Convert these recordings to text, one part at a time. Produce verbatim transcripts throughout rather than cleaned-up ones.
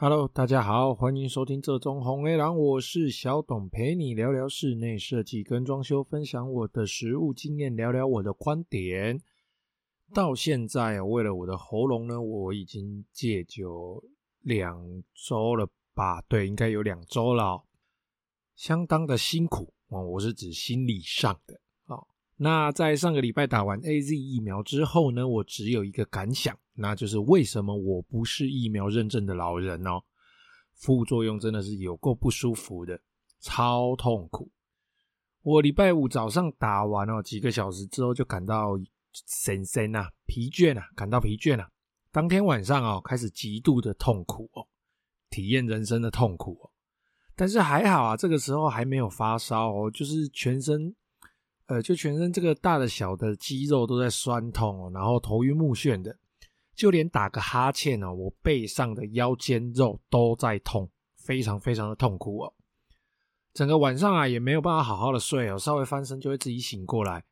Hello， 大家好，欢迎收听这中红 A 郎，我是小董，陪你聊聊室内设计跟装修，分享我的实务经验，聊聊我的观点。到现在为了我的喉咙呢，我已经戒酒两周了吧？对，应该有两周了、哦，相当的辛苦、哦、我是指心理上的、哦、那在上个礼拜打完 A Z 疫苗之后呢，我只有一个感想，那就是为什么我不是疫苗认证的老人哦，副作用真的是有够不舒服的，超痛苦。我礼拜五早上打完哦，几个小时之后就感到神神啊，疲倦啊，感到疲倦啊。当天晚上哦，开始极度的痛苦哦，体验人生的痛苦哦。但是还好啊，这个时候还没有发烧哦，就是全身，呃，就全身这个大的小的肌肉都在酸痛哦，然后头晕目眩的。就连打个哈欠哦，我背上的腰间肉都在痛，非常非常的痛苦哦。整个晚上啊也没有办法好好的睡哦，稍微翻身就会自己醒过来。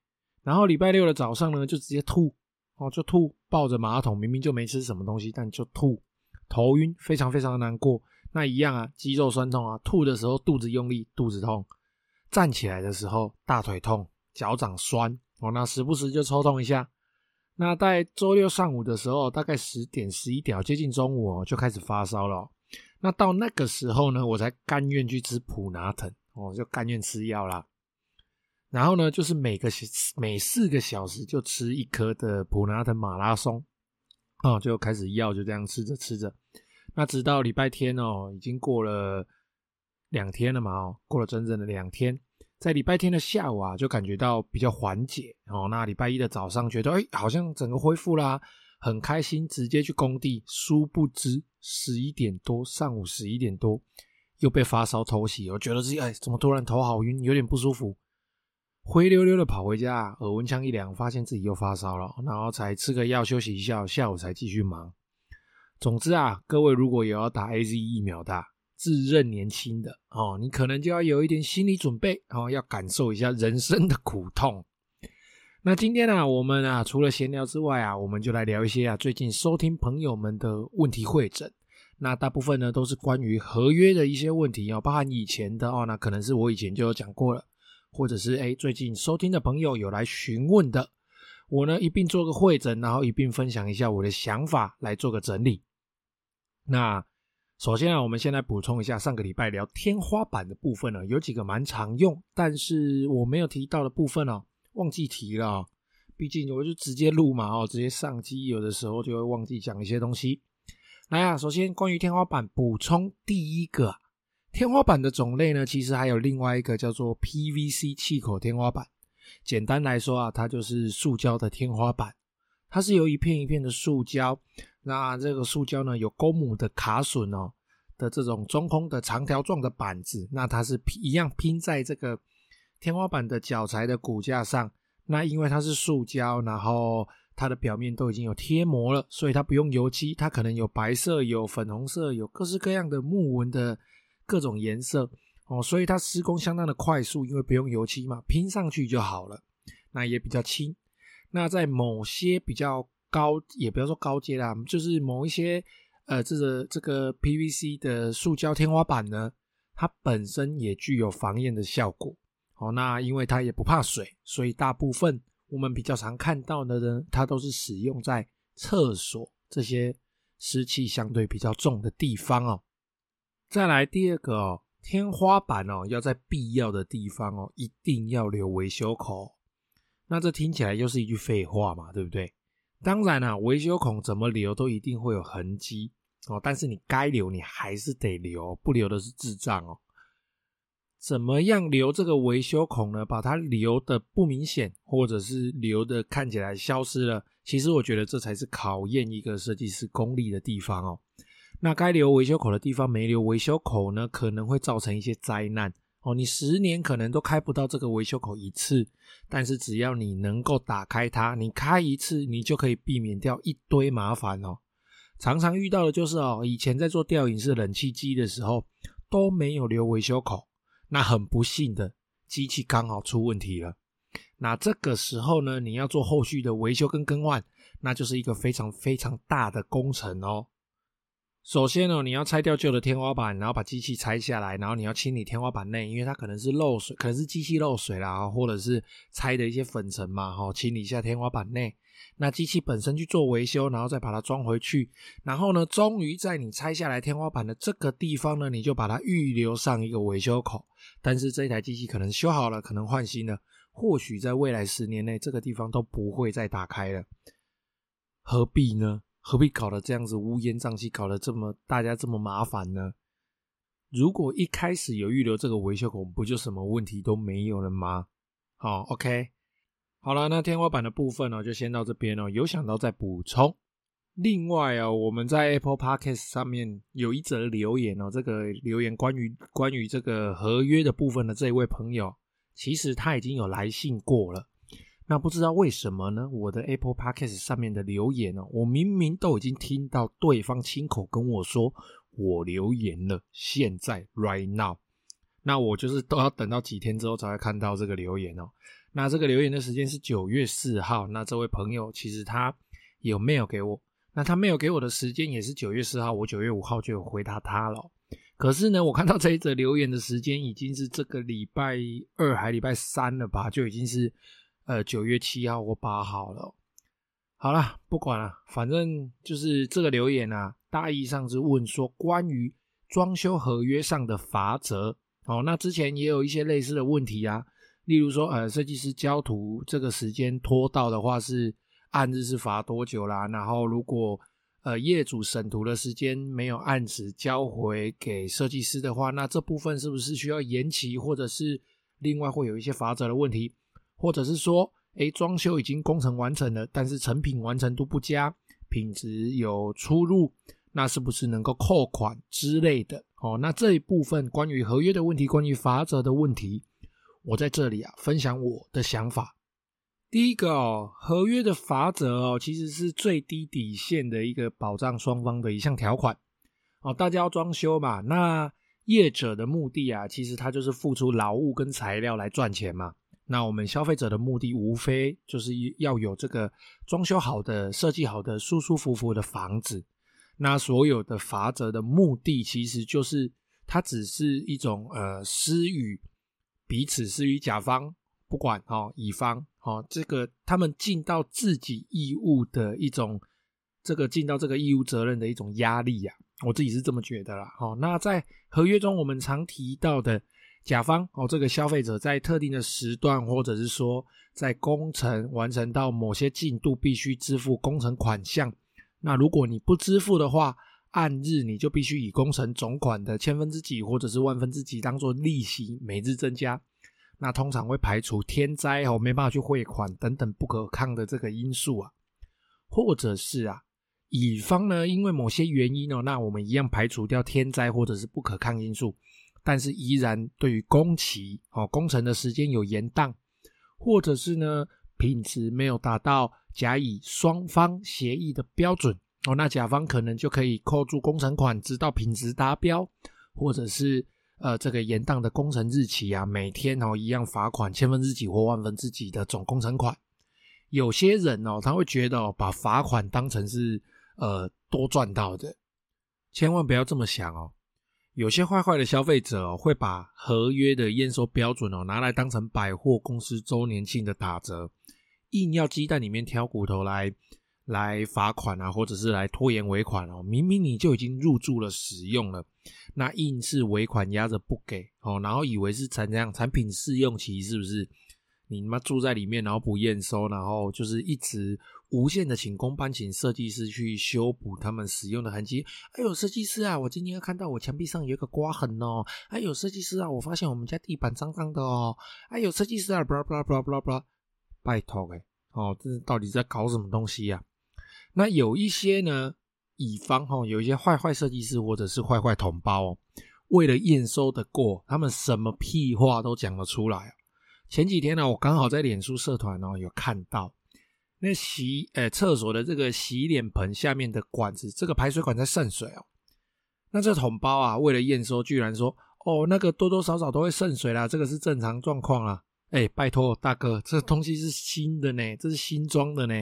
然后礼拜六的早上呢，就直接吐哦，就吐，抱着马桶，明明就没吃什么东西，但就吐，头晕，非常非常的难过。那一样啊，肌肉酸痛啊，吐的时候肚子用力，肚子痛；站起来的时候大腿痛，脚掌酸哦，那时不时就抽痛一下。那在周六上午的时候，大概十点十一点接近中午、哦、就开始发烧了、哦、那到那个时候呢，我才甘愿去吃普拿疼、哦、就甘愿吃药啦。然后呢，就是每个每四个小时就吃一颗的普拿疼马拉松、哦、就开始药就这样吃着吃着，那直到礼拜天哦，已经过了两天了嘛、哦、过了整整的两天，在礼拜天的下午啊，就感觉到比较缓解哦。那礼拜一的早上觉得，哎，好像整个恢复啦，很开心，直接去工地。殊不知十一点多，上午十一点多又被发烧偷袭，我觉得自己哎，怎么突然头好晕，有点不舒服。灰溜溜的跑回家，耳温枪一量，发现自己又发烧了，然后才吃个药休息一下，下午才继续忙。总之啊，各位如果有要打 A Z 疫苗的，自认年轻的哦，你可能就要有一点心理准备哦，要感受一下人生的苦痛。那今天啊，我们啊除了闲聊之外啊，我们就来聊一些啊最近收听朋友们的问题会诊。那大部分呢都是关于合约的一些问题哦，包含以前的哦，那可能是我以前就有讲过了，或者是哎最近收听的朋友有来询问的，我呢一并做个会诊，然后一并分享一下我的想法来做个整理。那首先啊，我们先来补充一下上个礼拜聊天花板的部分呢、啊，有几个蛮常用，但是我没有提到的部分哦，忘记提了、哦。毕竟我就直接录嘛哦，直接上机，有的时候就会忘记讲一些东西。来啊，首先关于天花板补充第一个、啊，天花板的种类呢，其实还有另外一个叫做 P V C 气口天花板。简单来说啊，它就是塑胶的天花板，它是由一片一片的塑胶。那这个塑胶呢，有公母的卡榫哦的这种中空的长条状的板子，那它是一样拼在这个天花板的脚材的骨架上。那因为它是塑胶，然后它的表面都已经有贴膜了，所以它不用油漆，它可能有白色、有粉红色、有各式各样的木纹的各种颜色哦，所以它施工相当的快速，因为不用油漆嘛，拼上去就好了，那也比较轻。那在某些比较高，也不要说高阶啦，就是某一些呃，这个这个 P V C 的塑胶天花板呢，它本身也具有防焰的效果。哦，那因为它也不怕水，所以大部分我们比较常看到的呢，它都是使用在厕所这些湿气相对比较重的地方哦。再来第二个哦，天花板哦，要在必要的地方哦，一定要留维修口。那这听起来又是一句废话嘛，对不对？当然啦、啊，维修孔怎么留都一定会有痕迹哦，但是你该留你还是得留，不留的是智障哦。怎么样留这个维修孔呢？把它留的不明显，或者是留的看起来消失了，其实我觉得这才是考验一个设计师功力的地方哦。那该留维修口的地方没留维修口呢，可能会造成一些灾难哦。你十年可能都开不到这个维修口一次，但是只要你能够打开它，你开一次你就可以避免掉一堆麻烦哦。常常遇到的就是哦，以前在做吊顶式冷气机的时候都没有留维修口，那很不幸的机器刚好出问题了。那这个时候呢，你要做后续的维修跟更换，那就是一个非常非常大的工程哦。首先呢、哦，你要拆掉旧的天花板，然后把机器拆下来，然后你要清理天花板内，因为它可能是漏水，可能是机器漏水啦，或者是拆的一些粉尘嘛，哈、哦，清理一下天花板内。那机器本身去做维修，然后再把它装回去，然后呢，终于在你拆下来天花板的这个地方呢，你就把它预留上一个维修口。但是这一台机器可能修好了，可能换新了，或许在未来十年内，这个地方都不会再打开了，何必呢？何必搞得这样子乌烟瘴气，搞得这么大家这么麻烦呢？如果一开始有预留这个维修口，不就什么问题都没有了吗？好 ，OK， 好了，那天花板的部分哦，就先到这边哦，有想到再补充。另外哦，我们在 Apple Podcast 上面有一则留言哦，这个留言关于关于这个合约的部分的这一位朋友，其实他已经有来信过了。那不知道为什么呢，我的 Apple Podcast 上面的留言哦，我明明都已经听到对方亲口跟我说我留言了，现在 right now， 那我就是都要等到几天之后才会看到这个留言哦。那这个留言的时间是九月四号，那这位朋友其实他有 mail 给我，那他 mail 给我的时间也是九月四号，我九月五号就有回答他了。可是呢，我看到这一则留言的时间已经是这个礼拜二还礼拜三了吧，就已经是呃， 九月七号或八号了。好啦，不管啦，反正就是这个留言啊，大意上是问说关于装修合约上的罚则。哦，那之前也有一些类似的问题啊，例如说呃，设计师交图这个时间拖到的话是按日是罚多久啦，然后如果呃业主审图的时间没有按时交回给设计师的话，那这部分是不是需要延期，或者是另外会有一些罚则的问题，或者是说诶，装修已经工程完成了，但是成品完成度不佳，品质有出入，那是不是能够扣款之类的哦？那这一部分关于合约的问题，关于罚则的问题，我在这里啊分享我的想法。第一个哦，合约的罚则哦，其实是最低底线的一个保障双方的一项条款哦。大家要装修嘛，那业者的目的啊，其实他就是付出劳务跟材料来赚钱嘛。那我们消费者的目的无非就是要有这个装修好的、设计好的、舒舒服服的房子。那所有的罚则的目的其实就是它只是一种呃施予彼此施予甲方不管哦乙方哦这个他们尽到自己义务的一种这个尽到这个义务责任的一种压力啊，我自己是这么觉得啦。哦，那在合约中我们常提到的甲方哦，这个消费者在特定的时段，或者是说在工程完成到某些进度必须支付工程款项，那如果你不支付的话，按日你就必须以工程总款的千分之几或者是万分之几当做利息每日增加，那通常会排除天灾哦没办法去汇款等等不可抗的这个因素啊，或者是啊乙方呢因为某些原因哦，那我们一样排除掉天灾或者是不可抗因素，但是依然对于工期、哦、工程的时间有延宕，或者是呢品质没有达到甲乙双方协议的标准哦，那甲方可能就可以扣住工程款，直到品质达标，或者是呃这个延宕的工程日期啊，每天哦一样罚款千分之几或万分之几的总工程款。有些人哦他会觉得、哦、把罚款当成是呃多赚到的，千万不要这么想哦。有些坏坏的消费者、哦、会把合约的验收标准、哦、拿来当成百货公司周年庆的打折，硬要鸡蛋里面挑骨头来来罚款啊，或者是来拖延尾款哦。明明你就已经入住了使用了，那硬是尾款压着不给哦，然后以为是怎样产品试用期是不是？你妈住在里面然后不验收，然后就是一直无限的请工班请设计师去修补他们使用的痕迹。哎呦设计师啊，我今天看到我墙壁上有一个刮痕哦。哎呦设计师啊，我发现我们家地板脏脏的哦。哎呦设计师啊 blah blah blah blah blah， 拜托欸哦，这到底在搞什么东西啊？那有一些呢乙方哦，有一些坏坏设计师或者是坏坏同胞哦，为了验收的过，他们什么屁话都讲得出来。前几天呢、啊，我刚好在脸书社团哦有看到，那洗呃厕所的这个洗脸盆下面的管子，这个排水管在渗水哦。那这桶包啊，为了验收，居然说哦那个多多少少都会渗水啦，这个是正常状况啦。哎，拜托大哥，这东西是新的呢，这是新装的呢，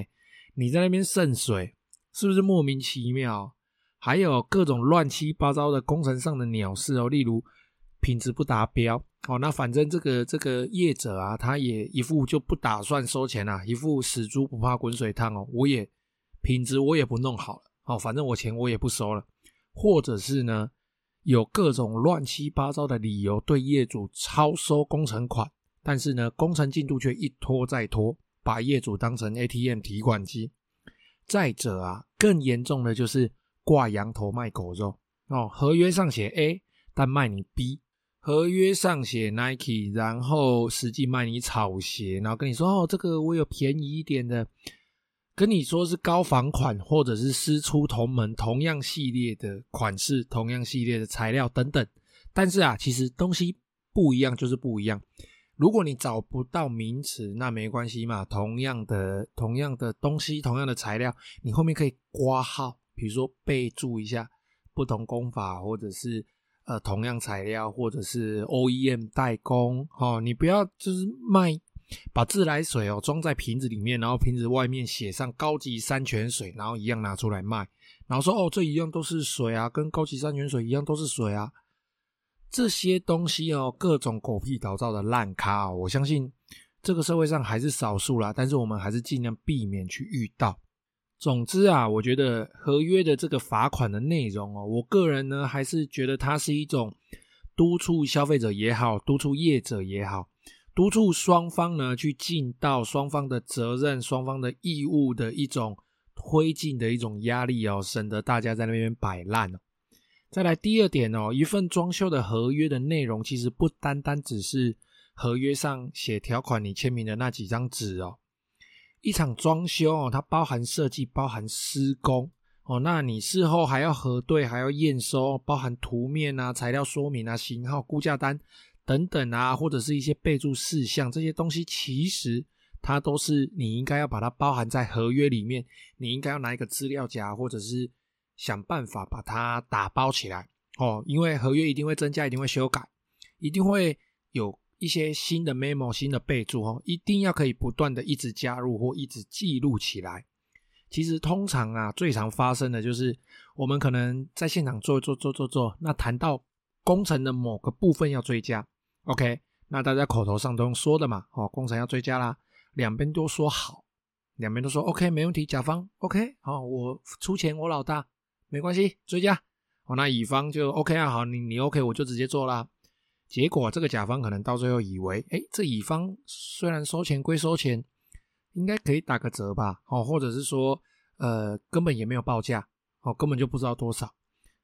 你在那边渗水，是不是莫名其妙？还有各种乱七八糟的工程上的鸟事哦，例如品质不达标哦，那反正这个这个业者啊，他也一副就不打算收钱啊，一副死猪不怕滚水烫哦，我也品质我也不弄好了哦，反正我钱我也不收了，或者是呢有各种乱七八糟的理由对业主超收工程款，但是呢工程进度却一拖再拖，把业主当成 A T M 提款机。再者啊，更严重的就是挂羊头卖狗肉哦，合约上写 A 但卖你 B， 合约上写 Nike 然后实际卖你草鞋，然后跟你说哦这个我有便宜一点的，跟你说是高仿款或者是师出同门，同样系列的款式，同样系列的材料等等，但是啊其实东西不一样就是不一样，如果你找不到名词那没关系嘛，同样的同样的东西同样的材料，你后面可以括号，比如说备注一下不同工法，或者是呃同样材料，或者是 O E M 代工哦，你不要就是卖把自来水哦装在瓶子里面，然后瓶子外面写上高级山泉水，然后一样拿出来卖，然后说哦这一样都是水啊，跟高级山泉水一样都是水啊，这些东西哦各种狗屁倒灶的烂咖哦，我相信这个社会上还是少数啦，但是我们还是尽量避免去遇到。总之啊，我觉得合约的这个罚款的内容哦，我个人呢还是觉得它是一种督促消费者也好，督促业者也好，督促双方呢去尽到双方的责任、双方的义务的一种推进的一种压力哦，省得大家在那边摆烂哦。再来第二点哦，一份装修的合约的内容其实不单单只是合约上写条款你签名的那几张纸哦。一场装修哦，它包含设计，包含施工哦，那你事后还要核对，还要验收，包含图面啊、材料说明啊、型号、估价单等等啊，或者是一些备注事项，这些东西其实它都是你应该要把它包含在合约里面，你应该要拿一个资料夹，或者是想办法把它打包起来哦，因为合约一定会增加，一定会修改，一定会有一些新的 memo 新的备注哦，一定要可以不断的一直加入或一直记录起来。其实通常啊最常发生的就是我们可能在现场做做做做做，那谈到工程的某个部分要追加 OK， 那大家口头上都用说的嘛哦，工程要追加啦，两边都说好，两边都说 OK 没问题，甲方 OK 哦，我出钱我老大没关系追加哦，那乙方就 OK 啊，好你你 OK 我就直接做啦。结果这个甲方可能到最后以为诶，这乙方虽然收钱归收钱，应该可以打个折吧哦，或者是说呃根本也没有报价哦，根本就不知道多少，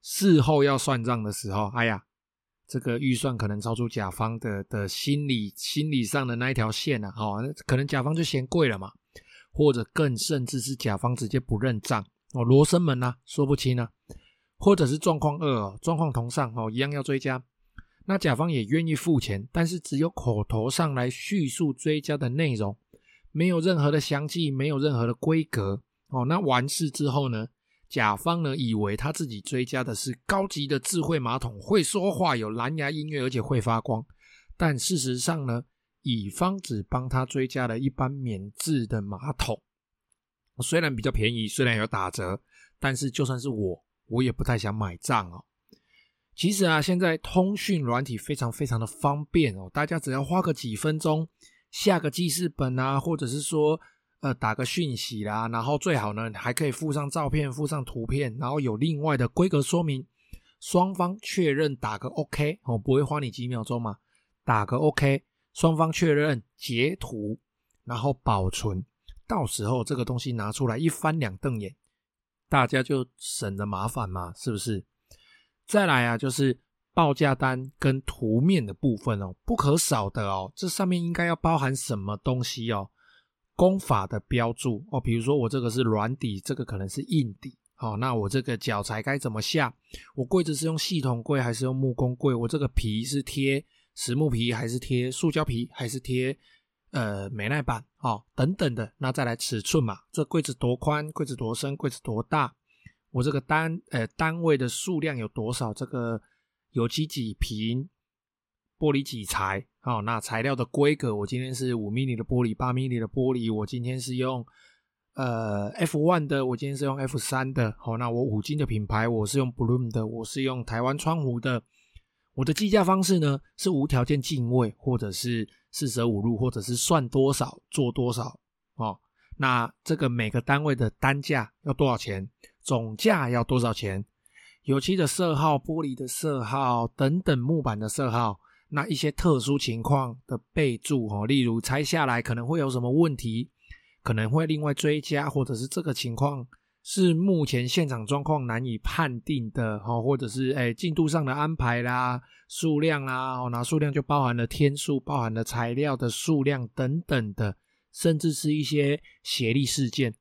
事后要算账的时候，哎呀这个预算可能超出甲方的的心理心理上的那一条线啊哦，可能甲方就嫌贵了嘛，或者更甚至是甲方直接不认账哦，罗生门啊说不清啊，或者是状况二哦，状况同上哦，一样要追加，那甲方也愿意付钱，但是只有口头上来叙述追加的内容，没有任何的详细，没有任何的规格哦。那完事之后呢，甲方呢以为他自己追加的是高级的智慧马桶，会说话，有蓝牙音乐，而且会发光，但事实上呢，乙方只帮他追加了一般免治的马桶，虽然比较便宜，虽然有打折，但是就算是我我也不太想买账哦。其实啊，现在通讯软体非常非常的方便哦，大家只要花个几分钟下个记事本啊，或者是说呃打个讯息啦，然后最好呢还可以附上照片附上图片，然后有另外的规格说明，双方确认打个 OK 哦，不会花你几秒钟嘛，打个 OK 双方确认截图然后保存，到时候这个东西拿出来一翻两瞪眼，大家就省了麻烦嘛，是不是？再来啊，就是报价单跟图面的部分哦，不可少的哦。这上面应该要包含什么东西哦？工法的标注哦，比如说我这个是软底，这个可能是硬底，好、哦，那我这个脚材该怎么下？我柜子是用系统柜还是用木工柜？我这个皮是贴实木皮还是贴塑胶皮还是贴呃美耐板？哦，等等的。那再来尺寸嘛，这柜子多宽？柜子多深？柜子多大？我这个单呃单位的数量有多少？这个油漆几瓶，玻璃几材？哦，那材料的规格，我今天是 五毫米 的玻璃， 八毫米 的玻璃，我今天是用呃 F 一 的，我今天是用 F 三 的，好，那我五金的品牌我是用 Bloom 的，我是用台湾川湖的。我的计价方式呢是无条件进位，或者是四舍五入，或者是算多少做多少哦。那这个每个单位的单价要多少钱，总价要多少钱，油漆的色号、玻璃的色号等等，木板的色号，那一些特殊情况的备注哦，例如拆下来可能会有什么问题，可能会另外追加，或者是这个情况是目前现场状况难以判定的，或者是诶进度上的安排啦、数量啦，那数量就包含了天数、包含了材料的数量等等的，甚至是一些协力事件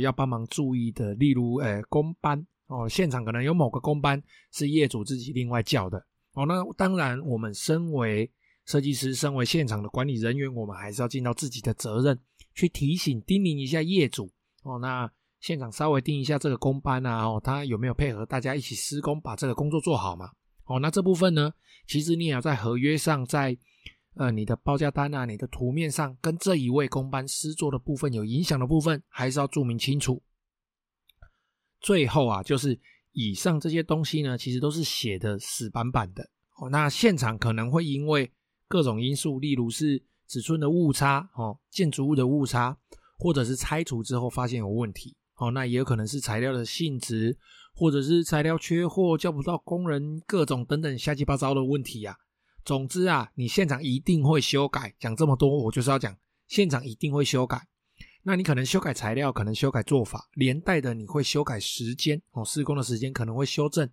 要帮忙注意的，例如诶工班，现场可能有某个工班是业主自己另外叫的。那当然我们身为设计师，身为现场的管理人员，我们还是要尽到自己的责任，去提醒叮咛一下业主，那现场稍微定一下这个工班啊，哦，他有没有配合大家一起施工，把这个工作做好嘛？哦，那这部分呢，其实你也要在合约上，在呃你的报价单啊、你的图面上，跟这一位工班施作的部分有影响的部分，还是要注明清楚。最后啊，就是以上这些东西呢，其实都是写的死板板的。哦，那现场可能会因为各种因素，例如是尺寸的误差，哦，建筑物的误差，或者是拆除之后发现有问题。哦，那也有可能是材料的性质，或者是材料缺货，叫不到工人，各种等等瞎七八糟的问题啊。总之啊，你现场一定会修改，讲这么多我就是要讲，现场一定会修改。那你可能修改材料，可能修改做法，连带的你会修改时间，哦，施工的时间可能会修正。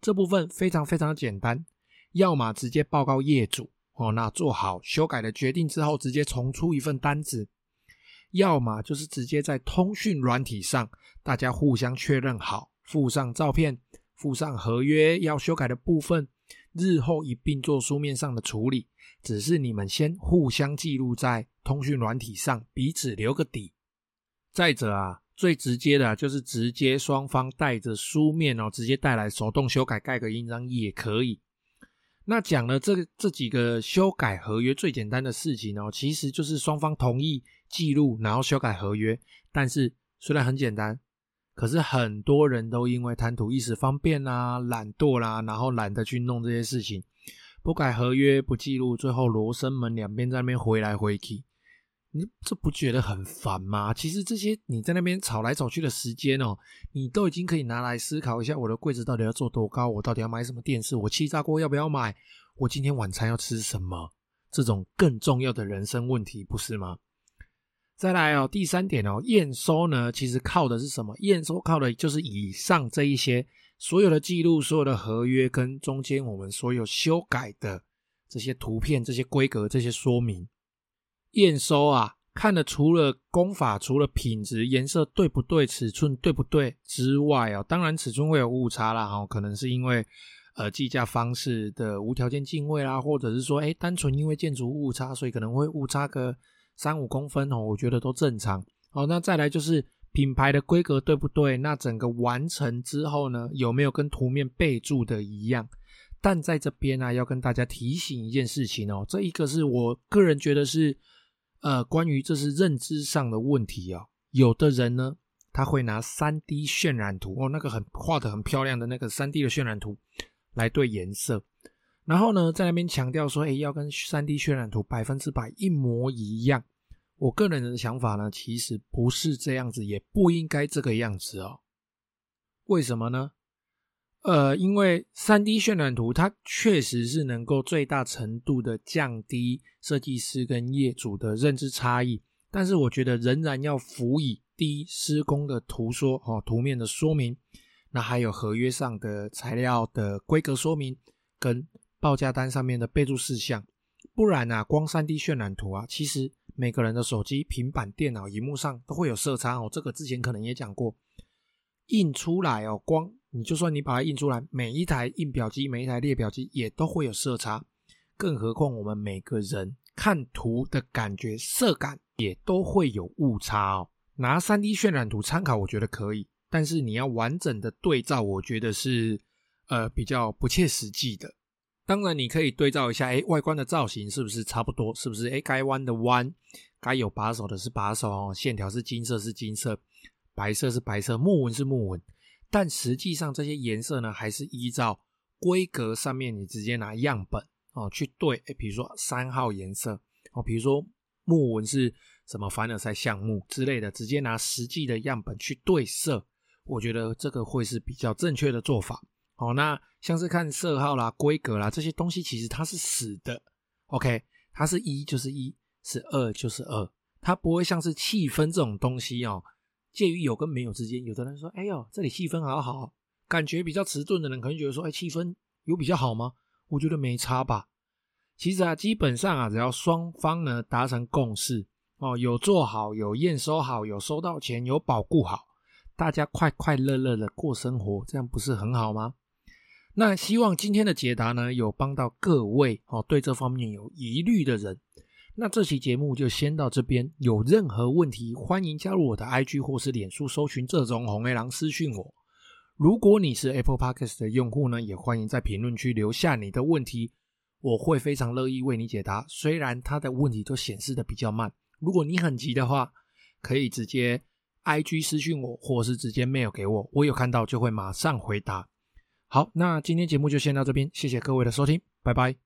这部分非常非常简单，要么直接报告业主，哦，那做好修改的决定之后，直接重出一份单子。要么就是直接在通讯软体上大家互相确认好，附上照片，附上合约要修改的部分，日后一并做书面上的处理，只是你们先互相记录在通讯软体上，彼此留个底。再者啊，最直接的、啊、就是直接双方带着书面哦，直接带来手动修改，盖个印章也可以。那讲了这这几个修改合约最简单的事情哦，其实就是双方同意记录，然后修改合约。但是虽然很简单，可是很多人都因为贪图一时方便啦、懒惰啦，然后懒得去弄这些事情，不改合约不记录，最后罗生门两边在那边回来回去，你这不觉得很烦吗？其实这些你在那边吵来吵去的时间哦，你都已经可以拿来思考一下，我的柜子到底要做多高，我到底要买什么电视，我气炸锅要不要买，我今天晚餐要吃什么，这种更重要的人生问题，不是吗？再来哦，第三点哦，验收呢，其实靠的是什么？验收靠的就是以上这一些所有的记录、所有的合约，跟中间我们所有修改的这些图片、这些规格、这些说明。验收啊，看的除了工法、除了品质、颜色对不对、尺寸对不对之外哦，当然尺寸会有误差啦，哦，可能是因为呃计价方式的无条件进位啦，或者是说诶单纯因为建筑误差，所以可能会误差个三五公分哦，我觉得都正常。好，那再来就是品牌的规格对不对？那整个完成之后呢，有没有跟图面备注的一样？但在这边啊，要跟大家提醒一件事情哦，这一个是我个人觉得是呃，关于这是认知上的问题哦。有的人呢，他会拿 三 D 渲染图哦，那个很画得很漂亮的那个 三 D 的渲染图来对颜色，然后呢，在那边强调说，哎，要跟 三 D 渲染图百分之百一模一样。我个人的想法呢，其实不是这样子，也不应该这个样子哦。为什么呢？呃，因为 三 D 渲染图它确实是能够最大程度的降低设计师跟业主的认知差异，但是我觉得仍然要辅以第一施工的图说，哦，图面的说明，那还有合约上的材料的规格说明跟报价单上面的备注事项。不然啊，光 三 D 渲染图啊，其实每个人的手机、平板、电脑萤幕上都会有色差哦，这个之前可能也讲过。印出来哦，光你就算你把它印出来，每一台印表机、每一台列表机也都会有色差，更何况我们每个人看图的感觉、色感也都会有误差哦。拿 三 D 渲染图参考我觉得可以，但是你要完整的对照，我觉得是呃比较不切实际的。当然你可以对照一下，诶，外观的造型是不是差不多，是不是诶该弯的弯，该有把手的是把手、哦、线条是金色是金色，白色是白色，木纹是木纹。但实际上这些颜色呢，还是依照规格上面你直接拿样本、哦、去对，诶比如说三号颜色、哦、比如说木纹是什么凡尔赛橡木之类的，直接拿实际的样本去对色，我觉得这个会是比较正确的做法。好、哦，那像是看色号啦、规格啦这些东西，其实它是死的 ，OK， 它是一就是一，是二就是二，它不会像是气氛这种东西哦，介于有跟没有之间。有的人说，哎呦，这里气氛好好，感觉比较迟钝的人可能觉得说，哎，气氛有比较好吗？我觉得没差吧。其实啊，基本上啊，只要双方呢达成共识哦，有做好，有验收好，有收到钱，有保固好，大家快快乐乐的过生活，这样不是很好吗？那希望今天的解答呢，有帮到各位、哦、对这方面有疑虑的人。那这期节目就先到这边，有任何问题，欢迎加入我的 I G 或是脸书，搜寻这种红黑狼私讯我。如果你是 Apple Podcast 的用户呢，也欢迎在评论区留下你的问题，我会非常乐意为你解答。虽然它的问题都显示的比较慢，如果你很急的话，可以直接 I G 私讯我，或是直接 mail 给我，我有看到就会马上回答。好，那今天节目就先到这边，谢谢各位的收听，拜拜。